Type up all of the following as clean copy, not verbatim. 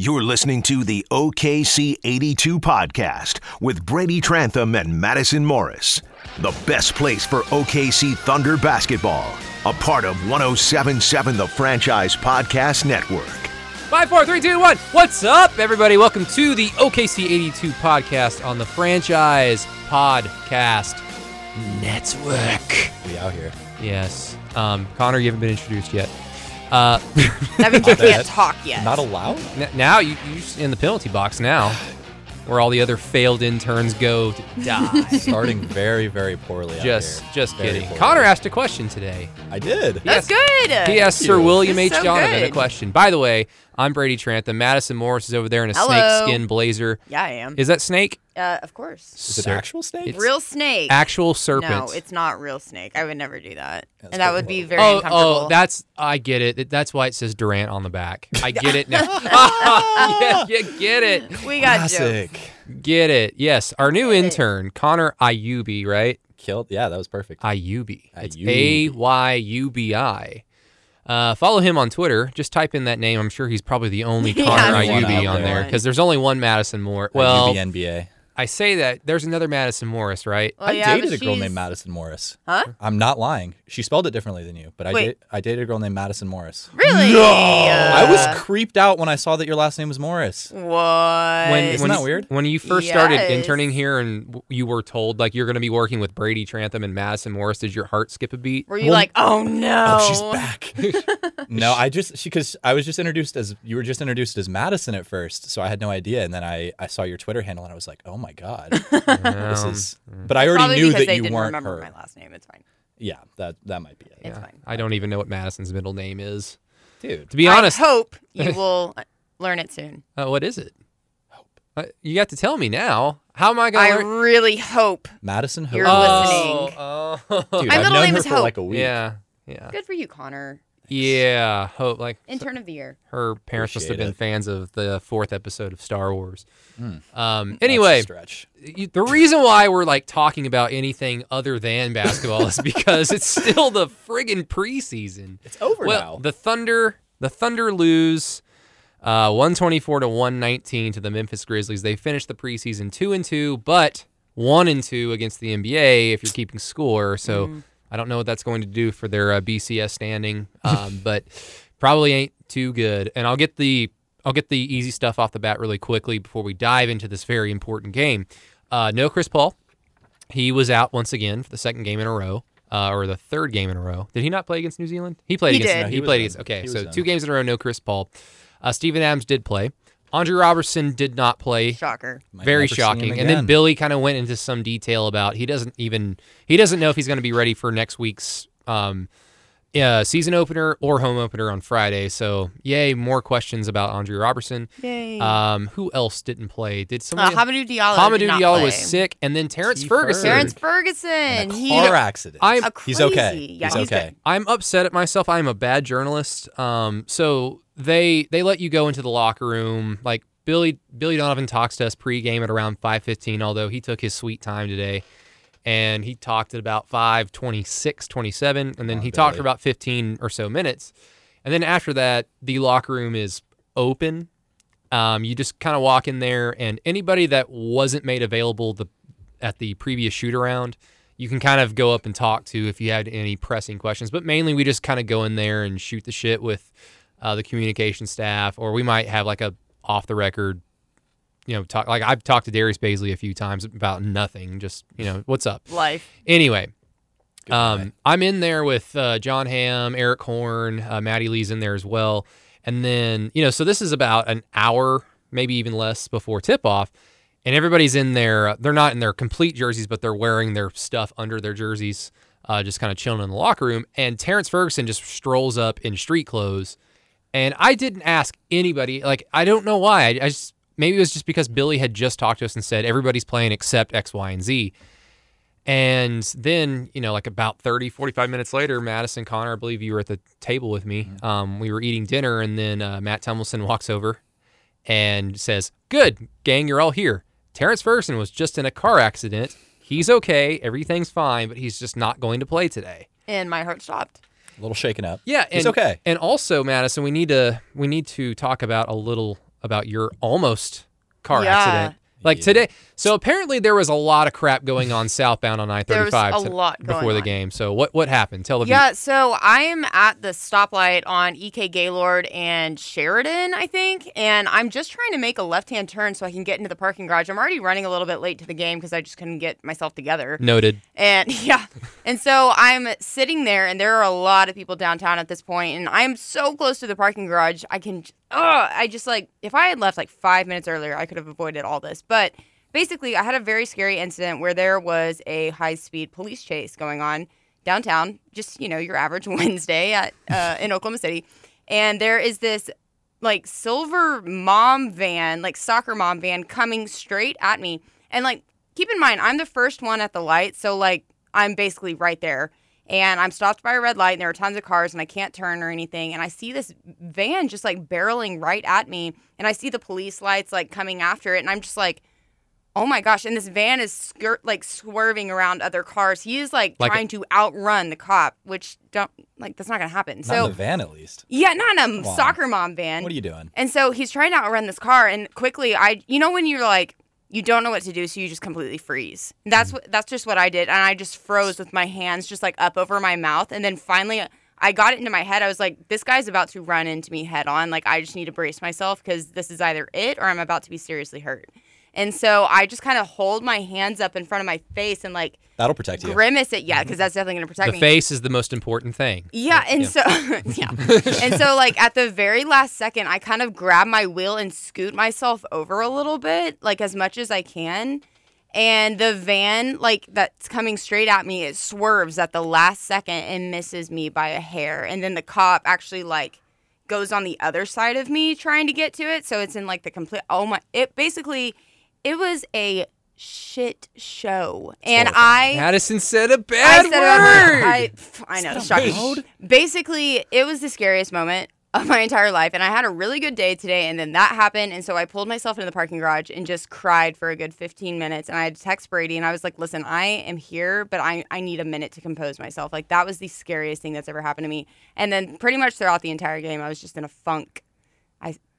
You're listening to the OKC 82 podcast with Brady Trantham and Madison Morris. The best place for OKC Thunder basketball. A part of 107.7, the Franchise Podcast Network. 5, 4, 3, 2, 1. What's up, everybody? Welcome to the OKC 82 podcast on the Franchise Podcast Network. We out here. Yes. Connor, you haven't been introduced yet. That means you can't talk yet. Not allowed? Now you're in the penalty box now, where all the other failed interns go to die. Starting very, very poorly. Just very kidding. Poorly. Connor asked a question today. I did. That's good. He asked Sir William H. Donovan a question. By the way, I'm Brady Trantham. Madison Morris is over there in a snakeskin blazer. Yeah, I am. Is that snake? Of course. Is it an actual snake? Real snake. Actual serpent. No, it's not real snake. I would never do that. And that would be very uncomfortable. Oh, I get it. That's why it says Durant on the back. I get it now. Yeah, you get it. We got jokes. Get it. Yes. Our new intern, Connor Ayubi, right? Killed. Yeah, that was perfect. Ayubi. It's Ayubi. Follow him on Twitter. Just type in that name. I'm sure he's probably the only Connor Ayubi on there because there's only one Madison Morris. Well, NBA. I say that. There's another Madison Morris, right? Well, I dated a girl named Madison Morris. Huh? I'm not lying. She spelled it differently than you, but I dated a girl named Madison Morris. Really? No! I was creeped out when I saw that your last name was Morris. What? Isn't that weird? When you first started interning here and you were told, like, you're going to be working with Brady Trantham and Madison Morris, did your heart skip a beat? Were you like, oh, no. Oh, she's back. No, you were just introduced as Madison at first, so I had no idea. And then I saw your Twitter handle and I was like, oh, my God. This is. But I already knew that you weren't her. Probably because they didn't remember my last name. It's fine. Yeah, that might be it. It's fine. I don't even know what Madison's middle name is. Dude. To be honest. I hope you will learn it soon. What is it? Hope. You got to tell me now. How am I going to learn? I really hope Madison Hope. You're listening. Dude, my middle name is Hope. Like a week. Yeah. Good for you, Connor. Yeah, Hope. Like intern of the year. Her parents must have been fans of the 4th episode of Star Wars. Anyway, the reason why we're like talking about anything other than basketball is because it's still the friggin' preseason. It's over now. The Thunder lose 124-119 to the Memphis Grizzlies. They finished the preseason 2-2, but 1-2 against the NBA if you're keeping score. So. I don't know what that's going to do for their BCS standing, but probably ain't too good. And I'll get the easy stuff off the bat really quickly before we dive into this very important game. No Chris Paul. He was out once again for the second game in a row, or the third game in a row. Did he not play against New Zealand? He played against. Okay, so 2 games in a row, no Chris Paul. Steven Adams did play. Andre Robertson did not play. Shocker. Very shocking. And then Billy kind of went into some detail about he doesn't know if he's going to be ready for next week's season opener or home opener on Friday. So, yay, more questions about Andre Robertson. Yay. Who else didn't play? Did someone? Hamidou Diallo was sick, and then Terrence Ferguson. Car accident. He's okay. Yeah, he's okay. I'm upset at myself. I'm a bad journalist. So they let you go into the locker room. Like Billy Donovan talks to us pregame at around 5:15. Although he took his sweet time today. And he talked at about 5:26, 5:27, and then he talked for about 15 or so minutes. And then after that, the locker room is open. You just kind of walk in there, and anybody that wasn't made available at the previous shoot-around, you can kind of go up and talk to if you had any pressing questions. But mainly we just kind of go in there and shoot the shit with the communication staff, or we might have like a off-the-record talk. Like I've talked to Darius Bazley a few times about nothing. Just what's up? Life. Anyway, I'm in there with John Hamm, Eric Horn, Maddie Lee's in there as well, and then so this is about an hour, maybe even less, before tip off, and everybody's in there. They're not in their complete jerseys, but they're wearing their stuff under their jerseys, just kind of chilling in the locker room. And Terrence Ferguson just strolls up in street clothes, and I didn't ask anybody. Like I don't know why. I just. Maybe it was just because Billy had just talked to us and said, everybody's playing except X, Y, and Z. And then, like about 30, 45 minutes later, Madison, Connor, I believe you were at the table with me. We were eating dinner, and then Matt Tumbleson walks over and says, good, gang, you're all here. Terrence Ferguson was just in a car accident. He's okay. Everything's fine, but he's just not going to play today. And my heart stopped. A little shaken up. Yeah. He's okay. And also, Madison, we need to talk about a little about your almost car accident. Like today. So apparently there was a lot of crap going on southbound on I-35 before the game. So what happened? Tell the people. Yeah, so I am at the stoplight on EK Gaylord and Sheridan, I think. And I'm just trying to make a left-hand turn so I can get into the parking garage. I'm already running a little bit late to the game because I just couldn't get myself together. Noted. And yeah. And so I'm sitting there, and there are a lot of people downtown at this point. And I'm so close to the parking garage, I can... if I had left like 5 minutes earlier, I could have avoided all this. But basically, I had a very scary incident where there was a high-speed police chase going on downtown, just, you know, your average Wednesday at in Oklahoma City. And there is this, like, silver mom van, like, soccer mom van coming straight at me. And, like, keep in mind, I'm the first one at the light, so, like, I'm basically right there. And I'm stopped by a red light, and there are tons of cars, and I can't turn or anything. And I see this van just, like, barreling right at me. And I see the police lights, like, coming after it. And I'm just like, oh, my gosh. And this van is, swerving around other cars. He is, like trying to outrun the cop, which that's not going to happen. Not so, in the van, at least. Yeah, not in a soccer mom van. What are you doing? And so he's trying to outrun this car. And quickly, when you're, like, you don't know what to do, so you just completely freeze. That's just what I did, and I just froze with my hands just, like, up over my mouth. And then finally, I got it into my head. I was like, this guy's about to run into me head on. Like, I just need to brace myself because this is either it or I'm about to be seriously hurt. And so I just kind of hold my hands up in front of my face and, like, that'll protect you. Grimace at because that's definitely going to protect me. The face is the most important thing. Yeah, and so, like, at the very last second, I kind of grab my wheel and scoot myself over a little bit, like, as much as I can. And the van, like, that's coming straight at me, it swerves at the last second and misses me by a hair. And then the cop actually, like, goes on the other side of me trying to get to it. So it's in, like, the complete – it was a shit show. And Madison said a bad word. I know, it's shocking. Basically, it was the scariest moment of my entire life. And I had a really good day today, and then that happened. And so I pulled myself into the parking garage and just cried for a good 15 minutes. And I had to text Brady, and I was like, listen, I am here, but I need a minute to compose myself. Like, that was the scariest thing that's ever happened to me. And then pretty much throughout the entire game, I was just in a funk.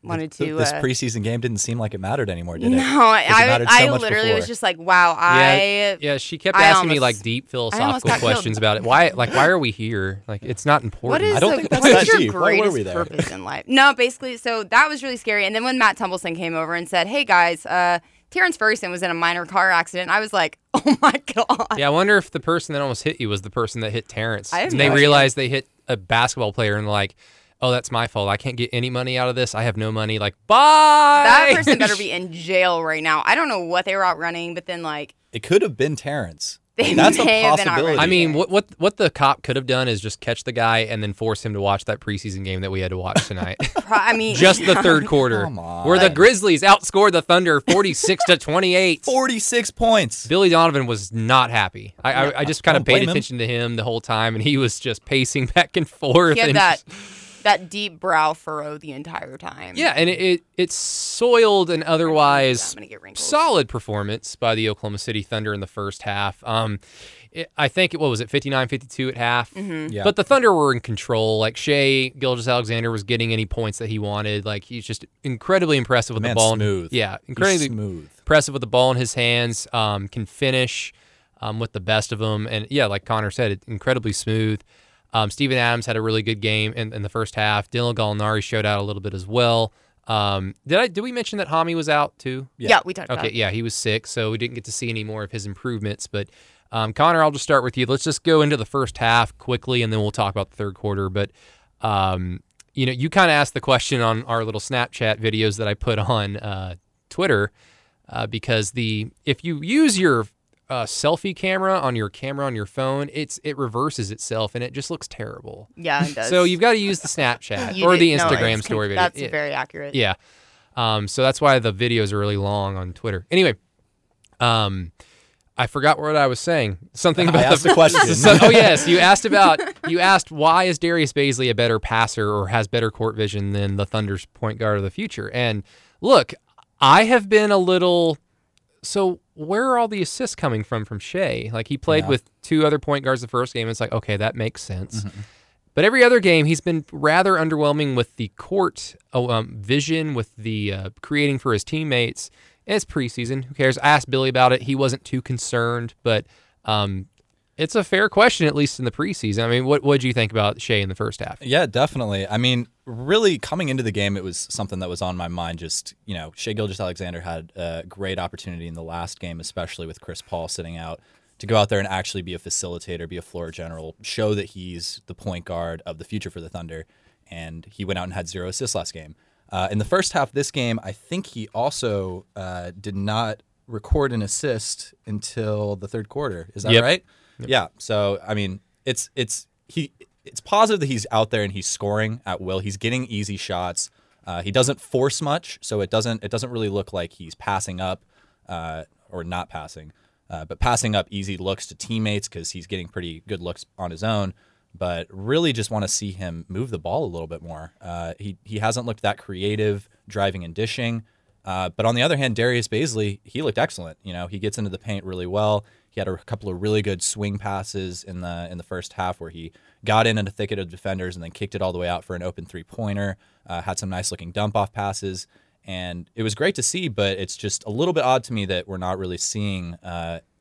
This preseason game didn't seem like it mattered anymore, did it? No, I literally was just like, wow, she kept asking me, like, deep philosophical questions about it. Why are we here? Like, it's not important. What is your greatest purpose in life? No, basically, so that was really scary. And then when Matt Tumbleson came over and said, hey, guys, Terrence Ferguson was in a minor car accident, I was like, oh, my God. Yeah, I wonder if the person that almost hit you was the person that hit Terrence. They realized they hit a basketball player and, like, oh, that's my fault. I can't get any money out of this. I have no money. Like, bye! That person better be in jail right now. I don't know what they were out running, but then, like... It could have been Terrence. That's a possibility. I mean, what the cop could have done is just catch the guy and then force him to watch that preseason game that we had to watch tonight. Just the third quarter. Come on. Where the Grizzlies outscored the Thunder 46-28. 46 points. Billy Donovan was not happy. I just kind of paid attention to him the whole time, and he was just pacing back and forth. Get that... That deep brow furrow the entire time. Yeah, and it soiled an otherwise solid performance by the Oklahoma City Thunder in the first half. I think, 59-52 at half? Mm-hmm. Yeah. But the Thunder were in control. Like, Shai Gilgeous-Alexander was getting any points that he wanted. Like, he's just incredibly impressive with the ball. Smooth. Yeah, incredibly smooth. Impressive with the ball in his hands, can finish with the best of them. And, yeah, like Connor said, incredibly smooth. Steven Adams had a really good game in the first half. Dylan Gallinari showed out a little bit as well. Did we mention that Hami was out too? Yeah we talked about it. Okay, yeah, he was sick, so we didn't get to see any more of his improvements. But Connor, I'll just start with you. Let's just go into the first half quickly, and then we'll talk about the third quarter. But you kind of asked the question on our little Snapchat videos that I put on Twitter because if you use your selfie camera on your phone, it reverses itself and it just looks terrible. Yeah, it does. So you've got to use the Snapchat or the Instagram story video. That's very accurate. Yeah. So that's why the videos are really long on Twitter. Anyway, I forgot what I was saying. Something about the question. Oh yes, you asked why is Darius Bazley a better passer or has better court vision than the Thunder's point guard of the future? And look, I have been a little. So where are all the assists coming from Shai? Like, he played with two other point guards the first game. It's like, okay, that makes sense. Mm-hmm. But every other game, he's been rather underwhelming with the court vision, with the creating for his teammates. And it's preseason. Who cares? I asked Billy about it. He wasn't too concerned, but it's a fair question, at least in the preseason. I mean, what did you think about Shai in the first half? Yeah, definitely. I mean, really coming into the game, it was something that was on my mind. Just, you know, Shai Gilgeous-Alexander had a great opportunity in the last game, especially with Chris Paul sitting out, to go out there and actually be a facilitator, be a floor general, show that he's the point guard of the future for the Thunder. And he went out and had 0 assists last game. In the first half of this game, I think he also did not record an assist until the third quarter. Is that right? Yep. Yeah. So, I mean, it's positive that he's out there and he's scoring at will. He's getting easy shots. He doesn't force much, so it doesn't really look like he's passing up or not passing. But passing up easy looks to teammates because he's getting pretty good looks on his own. But really just want to see him move the ball a little bit more. He hasn't looked that creative, driving and dishing. But on the other hand, Darius Bazley, he looked excellent. You know, he gets into the paint really well. He had a couple of really good swing passes in the first half where he got in a thicket of defenders and then kicked it all the way out for an open three-pointer. Had some nice-looking dump-off passes. And it was great to see, but it's just a little bit odd to me that we're not really seeing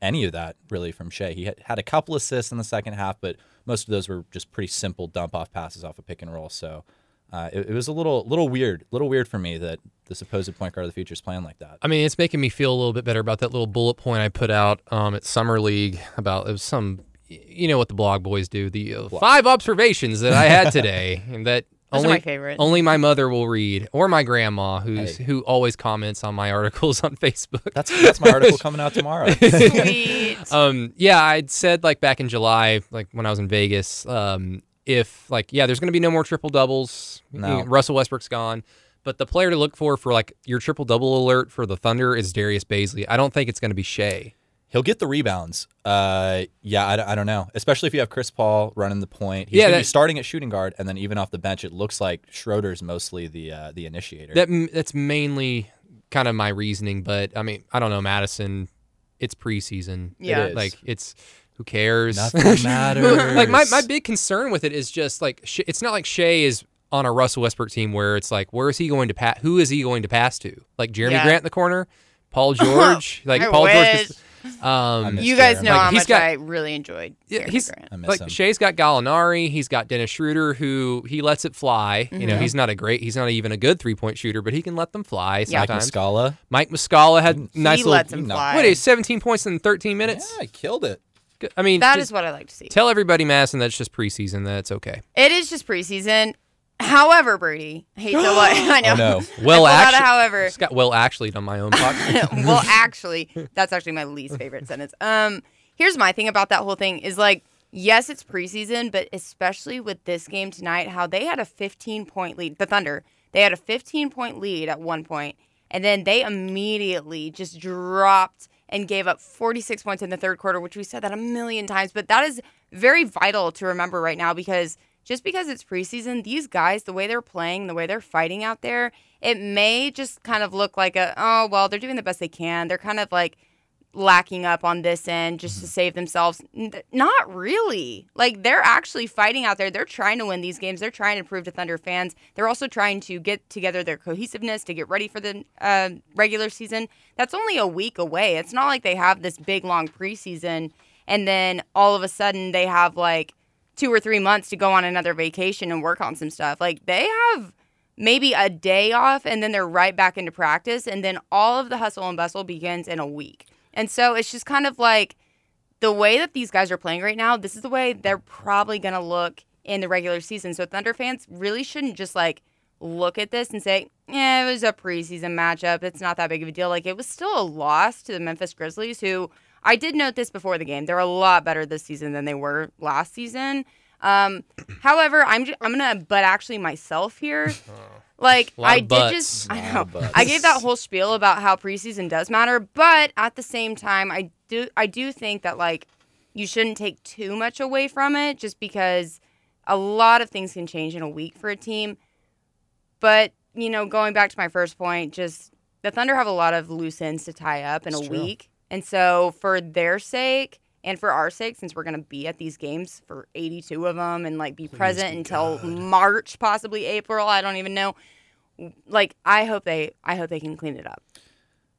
any of that really from Shai. He had a couple assists in the second half, but most of those were just pretty simple dump-off passes off a pick and roll. So it was a little weird for me that the supposed point guard of the future is playing like that. I mean, it's making me feel a little bit better about that little bullet point I put out at Summer League about it was some, you know what the blog boys do, the 5 observations that I had today and that. Those are my favorite. Only my mother will read, or my grandma, who always comments on my articles on Facebook. That's my article coming out tomorrow. Sweet. Yeah, I'd said like back in July, like when I was in Vegas, there's going to be no more triple doubles. No. Russell Westbrook's gone, but the player to look for like your triple double alert for the Thunder is Darius Bazley. I don't think it's going to be Shai. He'll get the rebounds. I don't know. Especially if you have Chris Paul running the point. He's going to be starting at shooting guard, and then even off the bench, it looks like Schroeder's mostly the initiator. That's mainly kind of my reasoning, but, I mean, I don't know, Madison, it's preseason. Yeah. It is. Like, it's... Who cares? Nothing matters. Like, my big concern with it is just, like, it's not like Shai is on a Russell Westbrook team where it's like, where is he going to pass? Who is he going to pass to? Like, Jeremy Grant in the corner? Paul George? Like, Paul George... you guys know like, how much I really enjoyed. Yeah, I miss him. Shai's got Gallinari. He's got Dennis Schroeder, who he lets it fly. Mm-hmm. You know, he's not even a good 3-point shooter, but he can let them fly sometimes. Mike Muscala had nice. He lets them fly. What is 17 points in 13 minutes? Yeah, I killed it. I mean, that is what I like to see. Tell everybody, Madison, that's just preseason. That's okay. It is just preseason. However, Brady, hate to what I know. Oh, no. Well, actually, however, just got well actually on my own podcast. Well, actually, that's actually my least favorite sentence. Here's my thing about that whole thing is like, yes, it's preseason, but especially with this game tonight, how they had a 15-point lead. The Thunder, they had a 15-point lead at one point, and then they immediately just dropped and gave up 46 points in the third quarter, which we said that a million times, but that is very vital to remember right now because. Just because it's preseason, these guys, the way they're playing, the way they're fighting out there, it may just kind of look like they're doing the best they can. They're kind of like lacking up on this end just to save themselves. Not really. Like they're actually fighting out there. They're trying to win these games. They're trying to prove to Thunder fans. They're also trying to get together their cohesiveness to get ready for the regular season. That's only a week away. It's not like they have this big, long preseason, and then all of a sudden they have like, 2 or 3 months to go on another vacation and work on some stuff. Like they have maybe a day off and then they're right back into practice and then all of the hustle and bustle begins in a week. And so it's just kind of like the way that these guys are playing right now, this is the way they're probably going to look in the regular season. So Thunder fans really shouldn't just like look at this and say, it was a preseason matchup. It's not that big of a deal. Like it was still a loss to the Memphis Grizzlies who – I did note this before the game. They're a lot better this season than they were last season. However, I'm gonna butt actually myself here. Like I did just I know I gave that whole spiel about how preseason does matter, but at the same time, I do think that like you shouldn't take too much away from it, just because a lot of things can change in a week for a team. But you know, going back to my first point, just the Thunder have a lot of loose ends to tie up in a week. And so for their sake, And for our sake, since we're going to be at these games for 82 of them and, like, be present until March, possibly April, I don't even know. Like, I hope they can clean it up.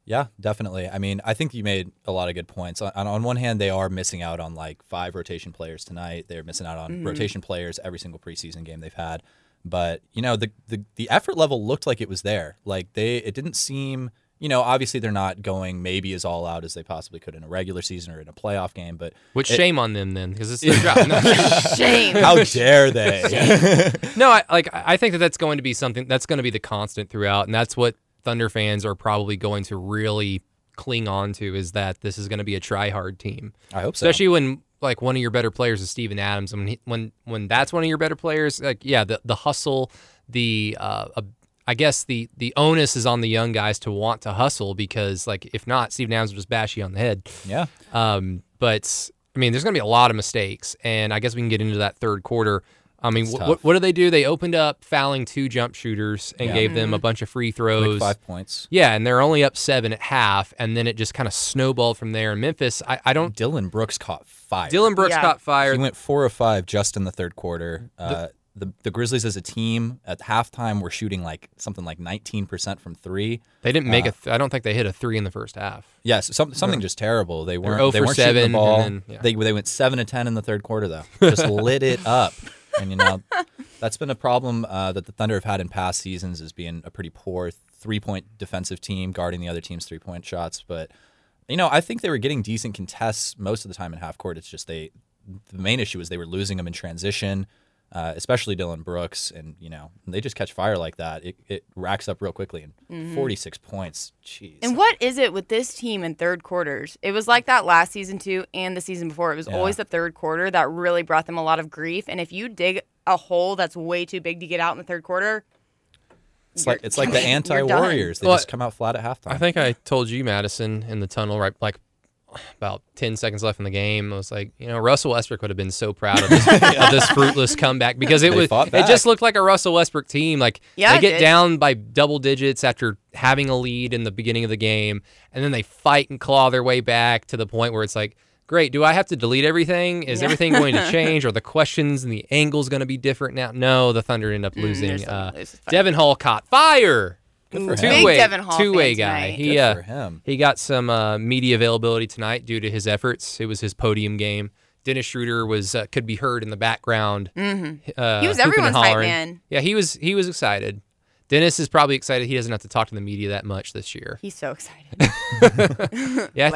Yeah, definitely. I mean, I think you made a lot of good points. On one hand, they are missing out on, like, 5 rotation players tonight. They're missing out on rotation players every single preseason game they've had. But, you know, the effort level looked like it was there. Like, it didn't seem... You know, obviously they're not going maybe as all out as they possibly could in a regular season or in a playoff game, but shame on them then, because it's their job. No. Shame! How dare they? Shame. No, I think that's going to be something that's going to be the constant throughout, and that's what Thunder fans are probably going to really cling on to, is that this is going to be a try-hard team. I hope so. Especially when like one of your better players is Steven Adams, and when that's one of your better players, like yeah, the hustle, I guess the onus is on the young guys to want to hustle because, like, if not, Steven Adams will just bash you on the head. Yeah. But, I mean, there's going to be a lot of mistakes, and I guess we can get into that third quarter. I mean, what do? They opened up fouling 2 jump shooters and gave them a bunch of free throws. Like 5 points. Yeah, and they're only up 7 at half, and then it just kind of snowballed from there. And Memphis, I don't... Dillon Brooks caught fire. Caught fire. He went 4 of 5 just in the third quarter. The Grizzlies as a team at halftime were shooting like something like 19% from 3. They didn't make I don't think they hit a 3 in the first half. Yes, yeah, so something just terrible. They weren't shooting the ball. They went 7 to 10 in the third quarter though. Just lit it up. And you know that's been a problem that the Thunder have had in past seasons, is being a pretty poor 3-point defensive team guarding the other team's 3-point shots. But you know, I think they were getting decent contests most of the time in half court. It's just the main issue is they were losing them in transition. Especially Dillon Brooks, and you know they just catch fire like that. It racks up real quickly, and 46 points. Jeez. And what is it with this team in third quarters? It was like that last season too, and the season before. It was always the third quarter that really brought them a lot of grief. And if you dig a hole that's way too big to get out in the third quarter, it's like the anti-Warriors. They just come out flat at halftime. I think I told you, Madison, in the tunnel, right? Like, about 10 seconds left in the game, I was like, you know, Russell Westbrook would have been so proud of this fruitless comeback, because it just looked like a Russell Westbrook team. Like they get down by double digits after having a lead in the beginning of the game, and then they fight and claw their way back to the point where it's like, great, do I have to delete everything? Is everything going to change? Are the questions and the angles going to be different now? No, the Thunder end up losing. Devin Hall caught fire. Two-way guy. He got some media availability tonight due to his efforts. It was his podium game. Dennis Schroeder could be heard in the background. Mm-hmm. He was everyone's hype man. Yeah, he was excited. Dennis is probably excited. He doesn't have to talk to the media that much this year. He's so excited. Yeah, I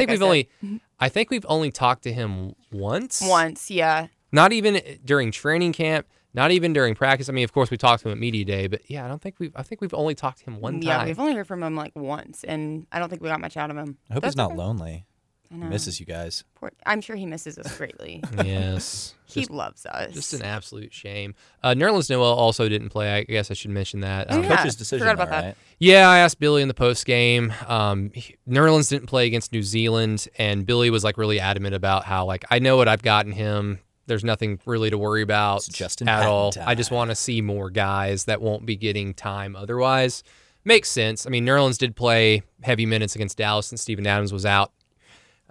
think we've only talked to him once. Once, yeah. Not even during training camp. Not even during practice. I mean, of course, we talked to him at media day, but yeah, I think we've only talked to him one time. Yeah, we've only heard from him like once, and I don't think we got much out of him. I hope he's not lonely. I know. He misses you guys. I'm sure he misses us greatly. Yes, he loves us. Just an absolute shame. Nerlens Noel also didn't play. I guess I should mention that. Coach's decision. Forgot about that. Right? Yeah, I asked Billy in the post game. Nerlens didn't play against New Zealand, and Billy was like really adamant about how like I know what I've gotten him. There's nothing really to worry about at all. I just want to see more guys that won't be getting time otherwise. Makes sense. I mean, Nerlens did play heavy minutes against Dallas, and Steven Adams was out.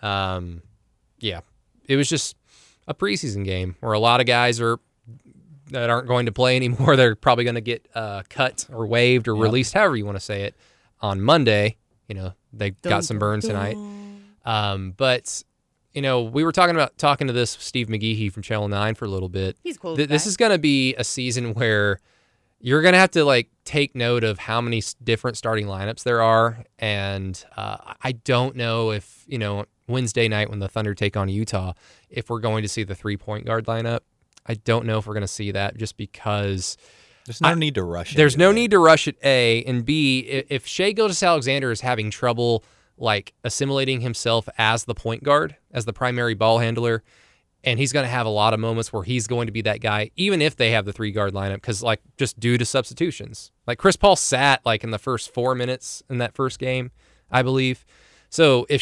Yeah, it was just a preseason game where a lot of guys that aren't going to play anymore. They're probably going to get cut or waived or released, however you want to say it, on Monday. You know, they got some burns tonight. But... You know, we were talking to this Steve McGehee from Channel 9 for a little bit. He's cool. This is going to be a season where you're going to have to like take note of how many different starting lineups there are, and I don't know if you know Wednesday night when the Thunder take on Utah, if we're going to see the 3-point guard lineup. I don't know if we're going to see that just because there's no need to rush it. There's no need to rush it. A and B. If Shai Gilgeous-Alexander is having trouble like assimilating himself as the point guard, as the primary ball handler. And he's going to have a lot of moments where he's going to be that guy, even if they have the 3-guard lineup, because like just due to substitutions, like Chris Paul sat like in the first 4 minutes in that first game, I believe. So if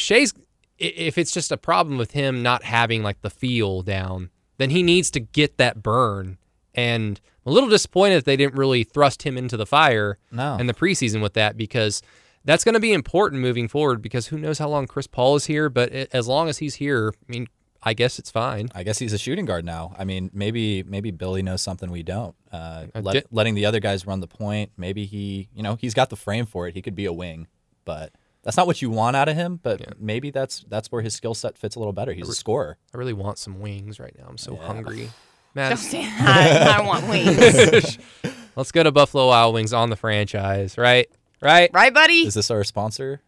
it's just a problem with him not having like the feel down, then he needs to get that burn. And I'm a little disappointed that they didn't really thrust him into the fire in the preseason with that, because that's going to be important moving forward, because who knows how long Chris Paul is here, but as long as he's here, I mean, I guess it's fine. I guess he's a shooting guard now. I mean, maybe Billy knows something we don't. Letting the other guys run the point. Maybe he's got the frame for it. He could be a wing, but that's not what you want out of him. But maybe that's where his skill set fits a little better. He's a scorer. I really want some wings right now. I'm so hungry. Don't say that. I want wings. Let's go to Buffalo Wild Wings on the franchise, right? Right? Right, buddy? Is this our sponsor?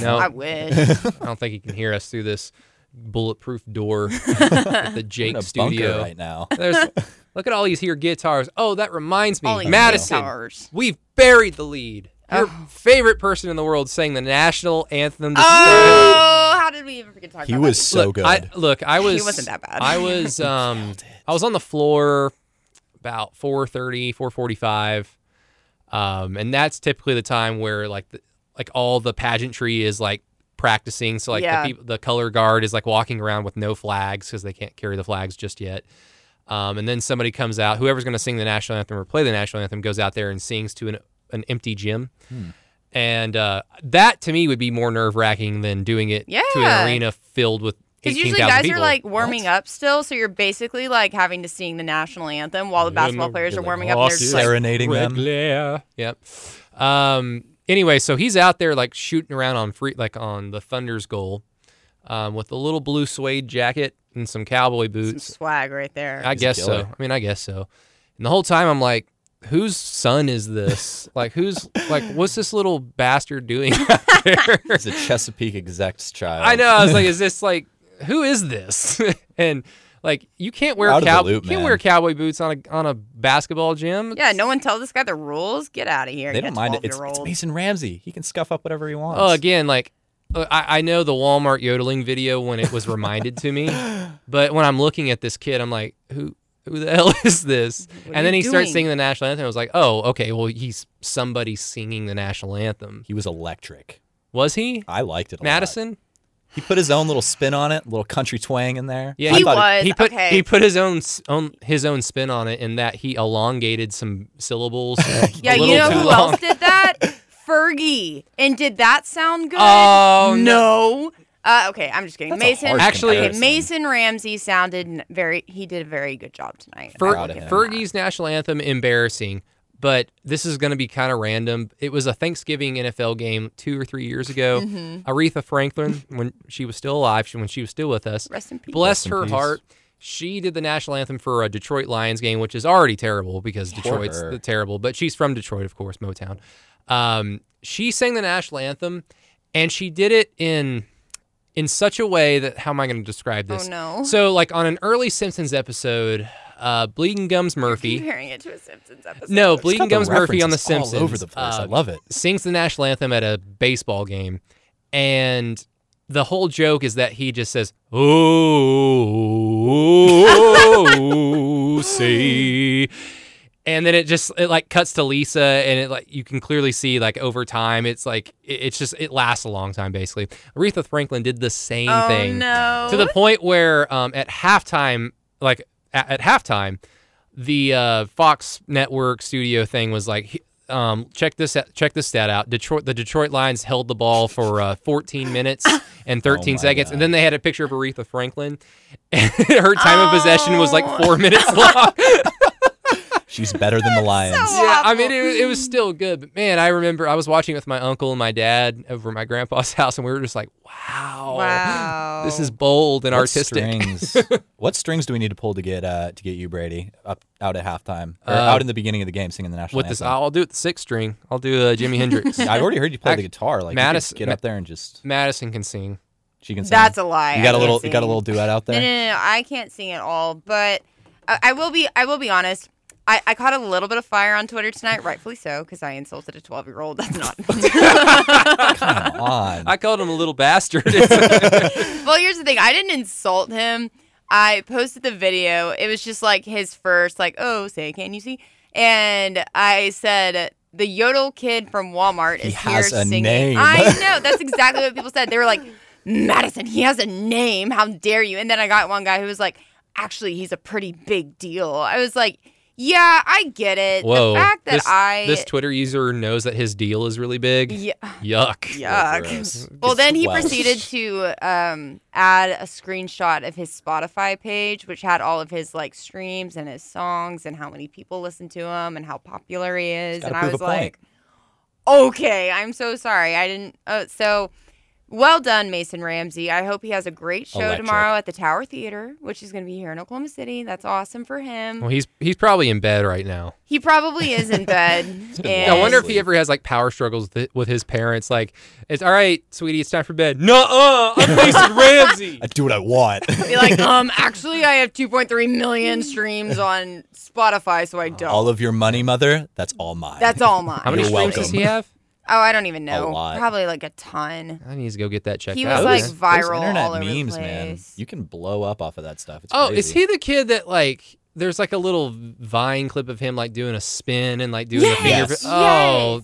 No. I wish. I don't think he can hear us through this bulletproof door at the Jake studio right now. Look at all these here guitars. Oh, that reminds me, Madison, we've buried the lead. Your favorite person in the world sang the national anthem. How did we ever forget to talk about that? He was so good. He wasn't that bad. I was on the floor about 4:30, 4:45, and that's typically the time where like all the pageantry is like practicing. So the color guard is like walking around with no flags because they can't carry the flags just yet. And then somebody comes out, whoever's going to sing the national anthem or play the national anthem, goes out there and sings to an empty gym. And that to me would be more nerve wracking than doing it to an arena filled with 18,000 people. Because usually guys are like warming up still, so you're basically like having to sing the national anthem while the basketball players are warming up. They're serenading them. Yep. Anyway, so he's out there like shooting around on the Thunder's goal, with a little blue suede jacket and some cowboy boots. Some swag right there. I guess so. And the whole time I'm like, whose son is this? What's this little bastard doing out there? He's a Chesapeake exec's child. I know. I was like, is this like, who is this? And like, you can't wear cowboy boots on a basketball gym. Yeah, no one tells this guy the rules. Get out of here. They don't mind it. It's Mason Ramsey. He can scuff up whatever he wants. Oh, again, like I know the Walmart yodeling video when it was reminded to me, but when I'm looking at this kid, I'm like, who the hell is this? And then he starts singing the national anthem. I was like, oh, okay. Well, he's somebody singing the national anthem. He was electric. Was he? I liked it. Madison. He put his own little spin on it, a little country twang in there. Yeah, he put his own spin on it in that he elongated some syllables. Who else did that? Fergie. And did that sound good? Oh no. Okay, I'm just kidding. Mason Ramsey sounded very. He did a very good job tonight. Fergie's national anthem, embarrassing. But this is going to be kind of random. It was a Thanksgiving NFL game 2 or 3 years ago. Mm-hmm. Aretha Franklin, when she was still alive, when she was still with us, rest in peace. Bless her heart. She did the national anthem for a Detroit Lions game, which is already terrible because Detroit's terrible. But she's from Detroit, of course, Motown. She sang the national anthem, and she did it in such a way that, how am I going to describe this? Oh, no. So, like, on an early Simpsons episode... Bleeding Gums Murphy. You're comparing it to a Simpsons episode. No, Bleeding Gums Murphy on the Simpsons. All over the place. I love it. Sings the national anthem at a baseball game, and the whole joke is that he just says, "Oh, see," and then it cuts to Lisa, and it you can clearly see over time it lasts a long time basically. Aretha Franklin did the same thing. No. To the point where at halftime, the Fox Network studio thing was like, check this stat out. The Detroit Lions held the ball for 14 minutes and 13 seconds, and then they had a picture of Aretha Franklin, and her time of possession was 4 minutes long. She's better than the Lions. So awful. I mean, it was still good, but man, I remember I was watching it with my uncle and my dad over at my grandpa's house, and we were just like, wow, this is bold and artistic. What strings do we need to pull to get you, Brady, out at halftime or out in the beginning of the game singing the national anthem? I'll do it the sixth string. I'll do Jimi Hendrix. I've already heard you play the guitar. Madison, get up there and just Madison can sing. She can sing. That's a lie. You got a little duet out there. No, I can't sing at all. But I will be honest. I caught a little bit of fire on Twitter tonight, rightfully so, because I insulted a 12-year-old. That's not. Come on. I called him a little bastard. Well, here's the thing. I didn't insult him. I posted the video. It was just his first, oh, say, can you see? And I said, the yodel kid from Walmart is here singing. He has a name. I know. That's exactly what people said. They were like, Madison, he has a name. How dare you? And then I got one guy who was like, actually, he's a pretty big deal. I was like... Yeah, I get it. Whoa. The fact that this Twitter user knows that his deal is really big. Yeah. Yuck. Well, then he proceeded to add a screenshot of his Spotify page, which had all of his like streams and his songs and how many people listen to him and how popular he is. And I was like, okay, I'm so sorry. I didn't. So well done, Mason Ramsey. I hope he has a great show tomorrow at the Tower Theater, which is going to be here in Oklahoma City. That's awesome for him. Well, he's probably in bed right now. He probably is in bed. I wonder if he ever has like power struggles with his parents. Like, it's all right, sweetie, it's time for bed. Nuh-uh, I'm Mason Ramsey. I do what I want. Be like, actually, I have 2.3 million streams on Spotify, so I don't. All of your money, mother. That's all mine. That's all mine. How many streams does he have? Oh, I don't even know. Probably like a ton. I need to go get that checked out. He was like viral all over the place. Man. You can blow up off of that stuff. It's crazy. Is he the kid that like? There's like a little Vine clip of him like doing a spin and like doing a finger. Yes. Oh!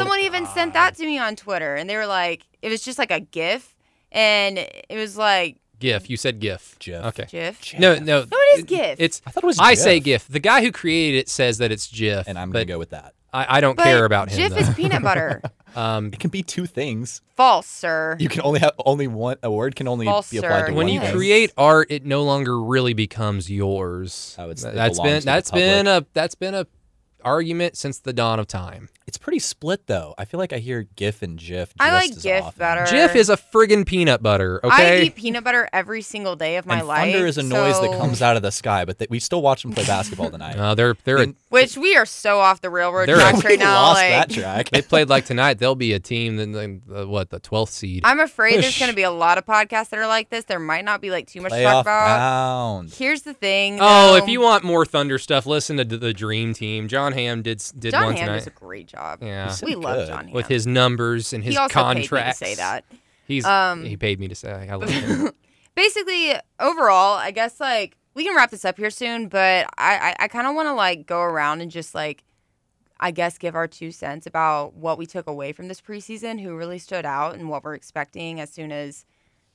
Someone even sent that to me on Twitter, and they were like, it was just like a GIF, and it was like. GIF. You said GIF. GIF. Okay. GIF. No. No, it is GIF. I thought it was. I say GIF. The guy who created it says that it's GIF, and I'm gonna go with that. I don't care about him. GIF is peanut butter. It can be two things. False, sir. You can only have one. A word can only be applied to one. When you create art, it no longer really becomes yours. I would say that's been a argument since the dawn of time. It's pretty split though. I feel like I hear GIF and GIF. I like GIF better. GIF is a friggin' peanut butter. Okay, I eat peanut butter every single day of my life. Thunder is a noise that comes out of the sky, but we still watch them play basketball tonight. Which we are so off the railroad tracks right now. Lost that track. They played like tonight. They'll be a team the 12th seed. I'm afraid there's going to be a lot of podcasts that are like this. There might not be like too much to talk about. Here's the thing. Oh, if you want more Thunder stuff, listen to the Dream Team. John Hamm did one tonight. John Hamm does a great job. Yeah. We love John Hamm. With his numbers and his contracts. He also paid me to say that. He paid me to say I love him. Basically, overall, I guess like we can wrap this up here soon, but I kind of want to like go around and just like I guess give our 2 cents about what we took away from this preseason, who really stood out, and what we're expecting as soon as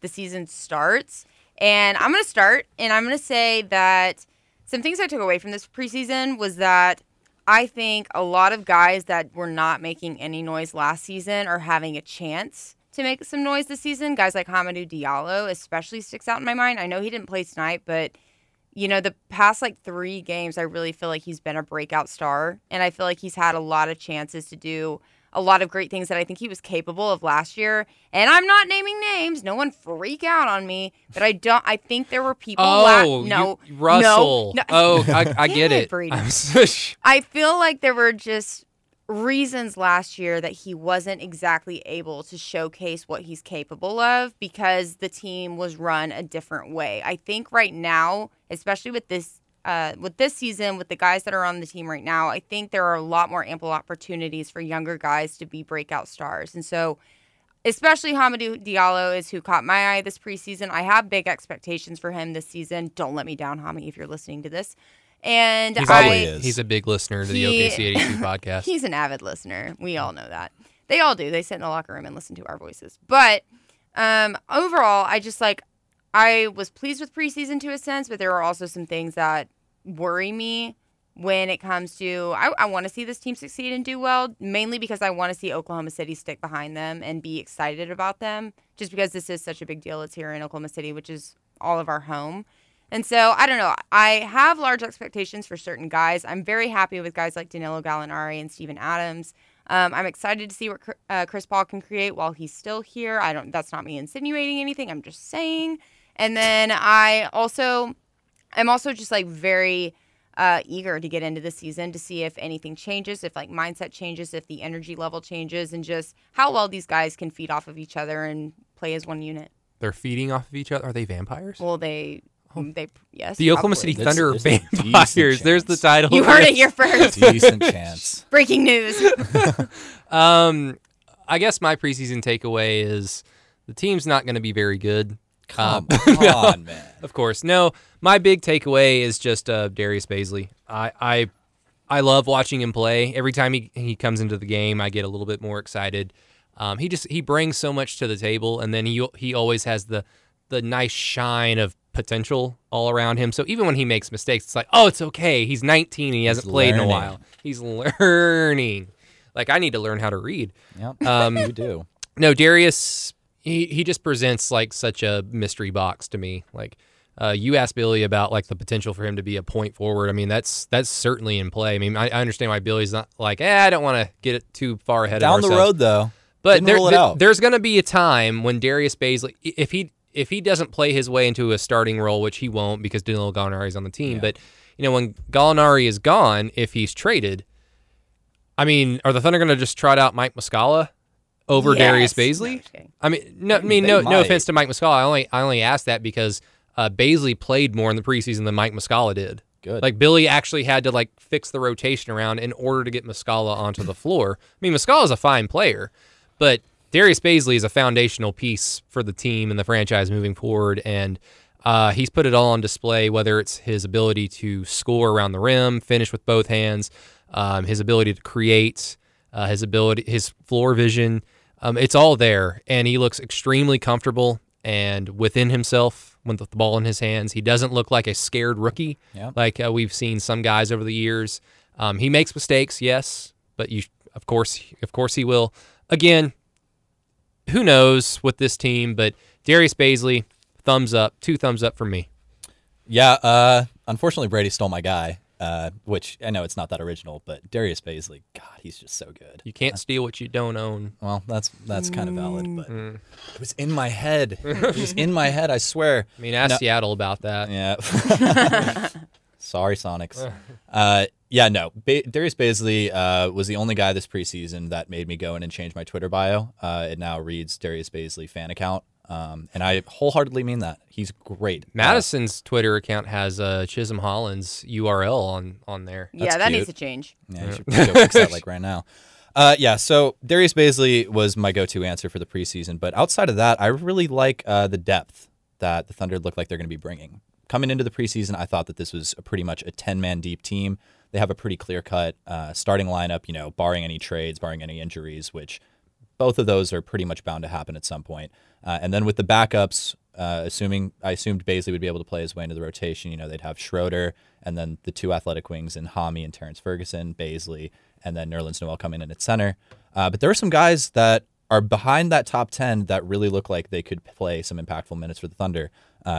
the season starts. And I'm going to start, and I'm going to say that some things I took away from this preseason was that I think a lot of guys that were not making any noise last season are having a chance to make some noise this season. Guys like Hamidou Diallo especially sticks out in my mind. I know he didn't play tonight, but, you know, the past, like, 3 games, I really feel like he's been a breakout star. And I feel like he's had a lot of chances to do a lot of great things that I think he was capable of last year. And I'm not naming names. No one freak out on me. But I think there were people. Russell. No. Oh, I get it. I feel like there were just reasons last year that he wasn't exactly able to showcase what he's capable of because the team was run a different way. I think right now, especially with this season, with the guys that are on the team right now, I think there are a lot more ample opportunities for younger guys to be breakout stars. And so, especially Hamidou Diallo is who caught my eye this preseason. I have big expectations for him this season. Don't let me down, Hami, if you're listening to this. And he's a big listener to the OKC 82 podcast. He's an avid listener. We all know that. They all do. They sit in the locker room and listen to our voices. But overall, I was pleased with preseason to a sense, but there are also some things that worry me when it comes to I want to see this team succeed and do well, mainly because I want to see Oklahoma City stick behind them and be excited about them, just because this is such a big deal. It's here in Oklahoma City, which is all of our home. And so, I don't know. I have large expectations for certain guys. I'm very happy with guys like Danilo Gallinari and Steven Adams. I'm excited to see what Chris Paul can create while he's still here. That's not me insinuating anything. I'm just saying. And then I'm also just like very eager to get into the season to see if anything changes, if like mindset changes, if the energy level changes, and just how well these guys can feed off of each other and play as one unit. They're feeding off of each other? Are they vampires? Well, the Oklahoma City Thunder are vampires. There's the title. You heard it here first. Decent chance. Breaking news. I guess my preseason takeaway is the team's not going to be very good. Come on, man. Of course. No, my big takeaway is just Darius Bazley. I love watching him play. Every time he comes into the game, I get a little bit more excited. He brings so much to the table, and then he always has the nice shine of potential all around him. So even when he makes mistakes, it's like, oh, it's okay. He's 19 and he hasn't played in a while. He's learning. Like, I need to learn how to read. Yep, you do. No, Darius, he just presents, like, such a mystery box to me. Like, you asked Billy about, like, the potential for him to be a point forward. I mean, that's certainly in play. I mean, I understand why Billy's not like, I don't want to get it too far ahead of ourselves. Down the road, though. But there's going to be a time when Darius Bazley, if he doesn't play his way into a starting role, which he won't because Dylan Gallinari is on the team, but, you know, when Gallinari is gone, if he's traded, I mean, are the Thunder going to just trot out Mike Muscala over Darius Bazley? No, no offense to Mike Muscala. I only asked that because Bazley played more in the preseason than Mike Muscala did. Good. Like, Billy actually had to, like, fix the rotation around in order to get Muscala onto the floor. I mean, Muscala's a fine player, but Darius Bazley is a foundational piece for the team and the franchise moving forward, and he's put it all on display, whether it's his ability to score around the rim, finish with both hands, his ability to create, his floor vision. It's all there, and he looks extremely comfortable and within himself with the ball in his hands. He doesn't look like a scared rookie like we've seen some guys over the years. He makes mistakes, yes, but of course he will. Again, who knows with this team, but Darius Bazley, thumbs up, 2 thumbs up for me. Yeah, unfortunately Brady stole my guy, which I know it's not that original, but Darius Bazley, God, he's just so good. You can't steal what you don't own. Well, that's kind of valid, but it was in my head. It was in my head, I swear. I mean, Seattle about that. Yeah. Sorry, Sonics. Darius Bazley was the only guy this preseason that made me go in and change my Twitter bio. It now reads Darius Bazley fan account, and I wholeheartedly mean that. He's great. Madison's Twitter account has Chisholm Holland's URL on there. That's that cute. Needs to change. Yeah, you should go fix that like right now. So Darius Bazley was my go-to answer for the preseason, but outside of that, I really like the depth that the Thunder look like they're going to be bringing. Coming into the preseason, I thought that this was pretty much a 10-man deep team. They have a pretty clear-cut starting lineup, you know, barring any trades, barring any injuries, which both of those are pretty much bound to happen at some point. And then with the backups, I assumed Bazley would be able to play his way into the rotation. You know, they'd have Schroeder and then the 2 athletic wings in Hami and Terrence Ferguson, Bazley, and then Nerlens Noel coming in at center. But there are some guys that are behind that top 10 that really look like they could play some impactful minutes for the Thunder.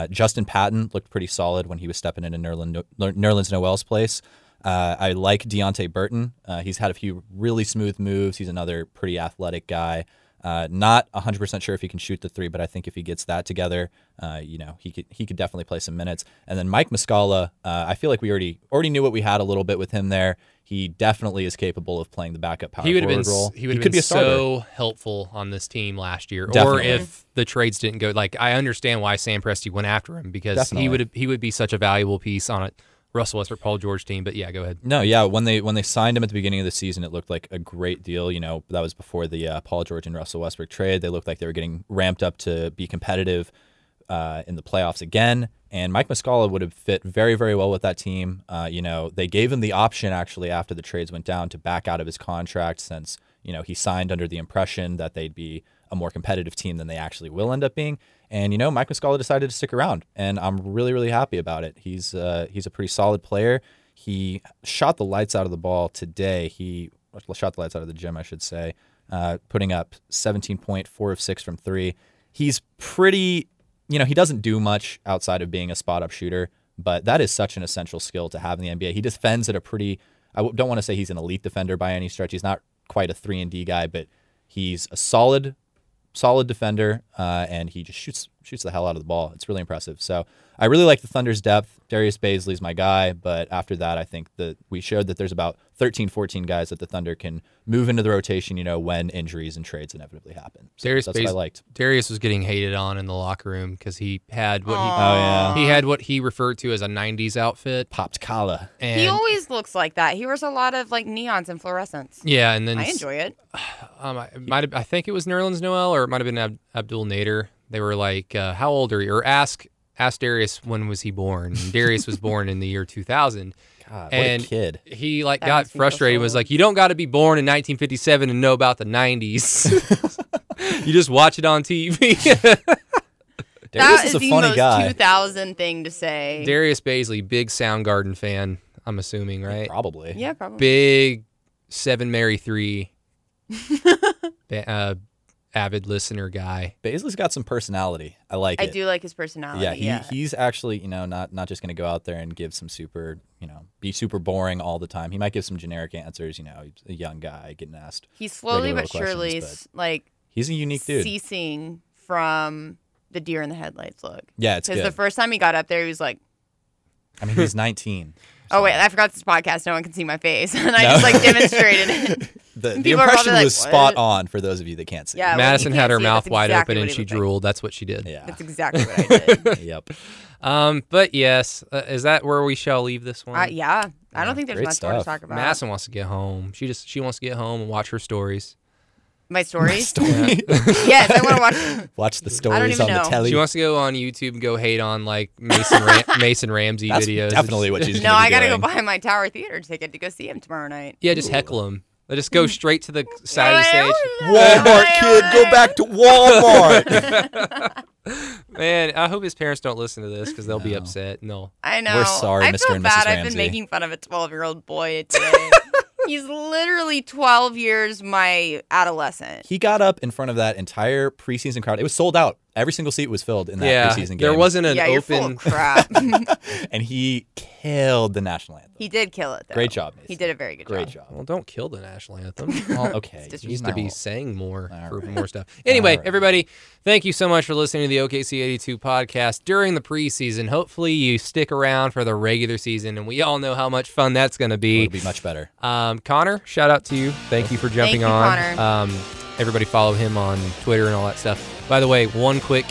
Justin Patton looked pretty solid when he was stepping into Nerlens Noel's place. I like Deonte Burton. He's had a few really smooth moves. He's another pretty athletic guy. Not 100% sure if he can shoot the three, but I think if he gets that together, he could definitely play some minutes. And then Mike Muscala, I feel like we already knew what we had a little bit with him there. He definitely is capable of playing the backup power forward role. He would have been so helpful on this team last year. Definitely. Or if the trades didn't go, like, I understand why Sam Presti went after him, because definitely he would be such a valuable piece on it. Russell Westbrook, Paul George team, but yeah, go ahead. No, yeah, when they signed him at the beginning of the season, it looked like a great deal. You know, that was before the Paul George and Russell Westbrook trade. They looked like they were getting ramped up to be competitive in the playoffs again. And Mike Muscala would have fit very, very well with that team. You know, they gave him the option actually after the trades went down to back out of his contract, since, you know, he signed under the impression that they'd be a more competitive team than they actually will end up being. And, you know, Mike Muscala decided to stick around, and I'm really, really happy about it. He's a pretty solid player. He shot the lights out of the ball today. He shot the lights out of the gym, I should say, putting up 17.4 of 6 from 3. He's pretty, you know, he doesn't do much outside of being a spot-up shooter, but that is such an essential skill to have in the NBA. He defends at a pretty, I don't want to say he's an elite defender by any stretch. He's not quite a 3-and-D guy, but he's a solid defender, and he just shoots the hell out of the ball. It's really impressive. So I really like the Thunder's depth. Darius Bazley's my guy, but after that, I think that we showed that there's about 13, 14 guys that the Thunder can move into the rotation, you know, when injuries and trades inevitably happen. So that's what I liked. Darius was getting hated on in the locker room because he had what he referred to as a 90s outfit. Popped collar. And he always looks like that. He wears a lot of, like, neons and fluorescents. Yeah, and then I enjoy it. I think it was Nerlens Noel, or it might have been Abdul Nader. They were like, how old are you? Or ask Darius when was he born. And Darius was born in the year 2000. God, and what a kid. He got frustrated and was like, you don't got to be born in 1957 and know about the 90s. You just watch it on TV. That is the funny most guy. 2000 thing to say. Darius Bazley, big Soundgarden fan, I'm assuming, right? Probably. Yeah, probably. Big 7 Mary 3 avid listener guy. Bazley's got some personality. I like it. I do like his personality. Yeah, he's actually, you know, not just going to go out there and give some super, you know, be super boring all the time. He might give some generic answers, you know, he's a young guy getting asked. He's slowly but surely, he's a unique dude. Ceasing from the deer in the headlights look. Yeah, it's good. Because the first time he got up there, he was like... I mean, he's 19. So. Oh, wait, I forgot this podcast. No one can see my face. And I just, demonstrated it. The impression was spot on for those of you that can't see. Yeah, Madison had her mouth wide open and she drooled. That's what she did. Yeah. That's exactly what I did. Yep. But, yes, is that where we shall leave this one? Yeah. I don't think there's much more to talk about. Madison wants to get home. She wants to get home and watch her stories. My stories? My story. Yes, I want to watch the stories on the telly. She wants to go on YouTube and go hate on Mason Ramsey That's videos. That's definitely what she's doing. No, I got to go buy my Tower Theater ticket to go see him tomorrow night. Yeah, just heckle him. Just go straight to the side of the stage. Walmart, kid, go back to Walmart. Man, I hope his parents don't listen to this because they'll be upset. No. I know. We're sorry, Mr. and Mrs. Ramsey. I feel bad. I've been making fun of a 12-year-old boy today. He's literally 12 years my adolescent. He got up in front of that entire preseason crowd. It was sold out. Every single seat was filled in that preseason game. There wasn't an open. You're full of crap. And he killed the national anthem. He did kill it, though. Great job, Mason. He did a very good job. Great job. Well, don't kill the national anthem. Well, okay. He needs to be saying more for more stuff. Anyway, everybody, thank you so much for listening to the OKC 82 podcast during the preseason. Hopefully, you stick around for the regular season, and we all know how much fun that's going to be. It'll be much better. Connor, shout out to you. Thank you for jumping on. Thank you, Connor. Everybody follow him on Twitter and all that stuff. By the way, one quick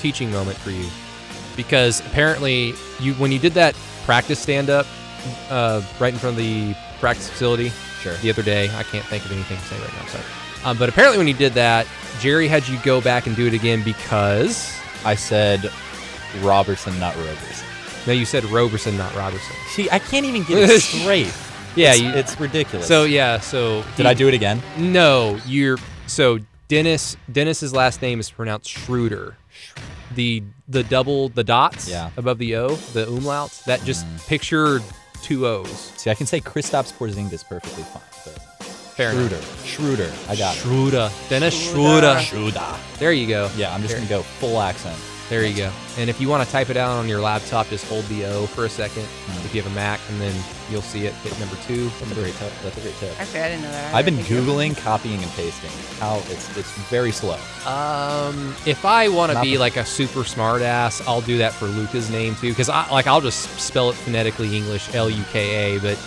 teaching moment for you, because apparently when you did that practice stand-up right in front of the practice facility the other day, I can't think of anything to say right now, sorry. But apparently when you did that, Jerry had you go back and do it again because... I said Robertson, not Roberson. No, you said Roberson, not Robertson. See, I can't even get it straight. Yeah, it's ridiculous. So did I do it again? No, Dennis's last name is pronounced Schroeder. The double the dots above the O, the umlauts, that just picture two O's. See, I can say Kristaps Porzingis perfectly fine. But fair enough. Schroeder, I got Schroeder. It. Dennis Schroeder. Schroeder. There you go. Yeah, I'm just gonna go full accent. There you go. And if you want to type it out on your laptop, just hold the O for a second if you have a Mac, and then you'll see it. Hit number 2. That's a great tip. Actually, I didn't know that. I've been Googling, copying, and pasting. How it's very slow. If I want to be like a super smart ass, I'll do that for Luca's name too, because I'll just spell it phonetically English, L-U-K-A, but...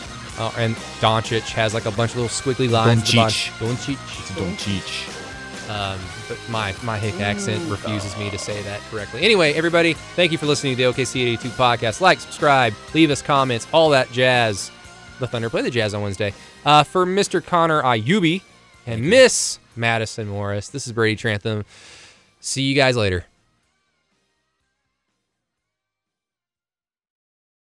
and Doncic has a bunch of little squiggly lines. Doncic. But my hick accent refuses me to say that correctly. Anyway, everybody, thank you for listening to the OKC 82 podcast. Like, subscribe, leave us comments, all that jazz. The Thunder play the Jazz on Wednesday. For Mr. Connor Ayubi and Miss Madison Morris, this is Brady Trantham. See you guys later.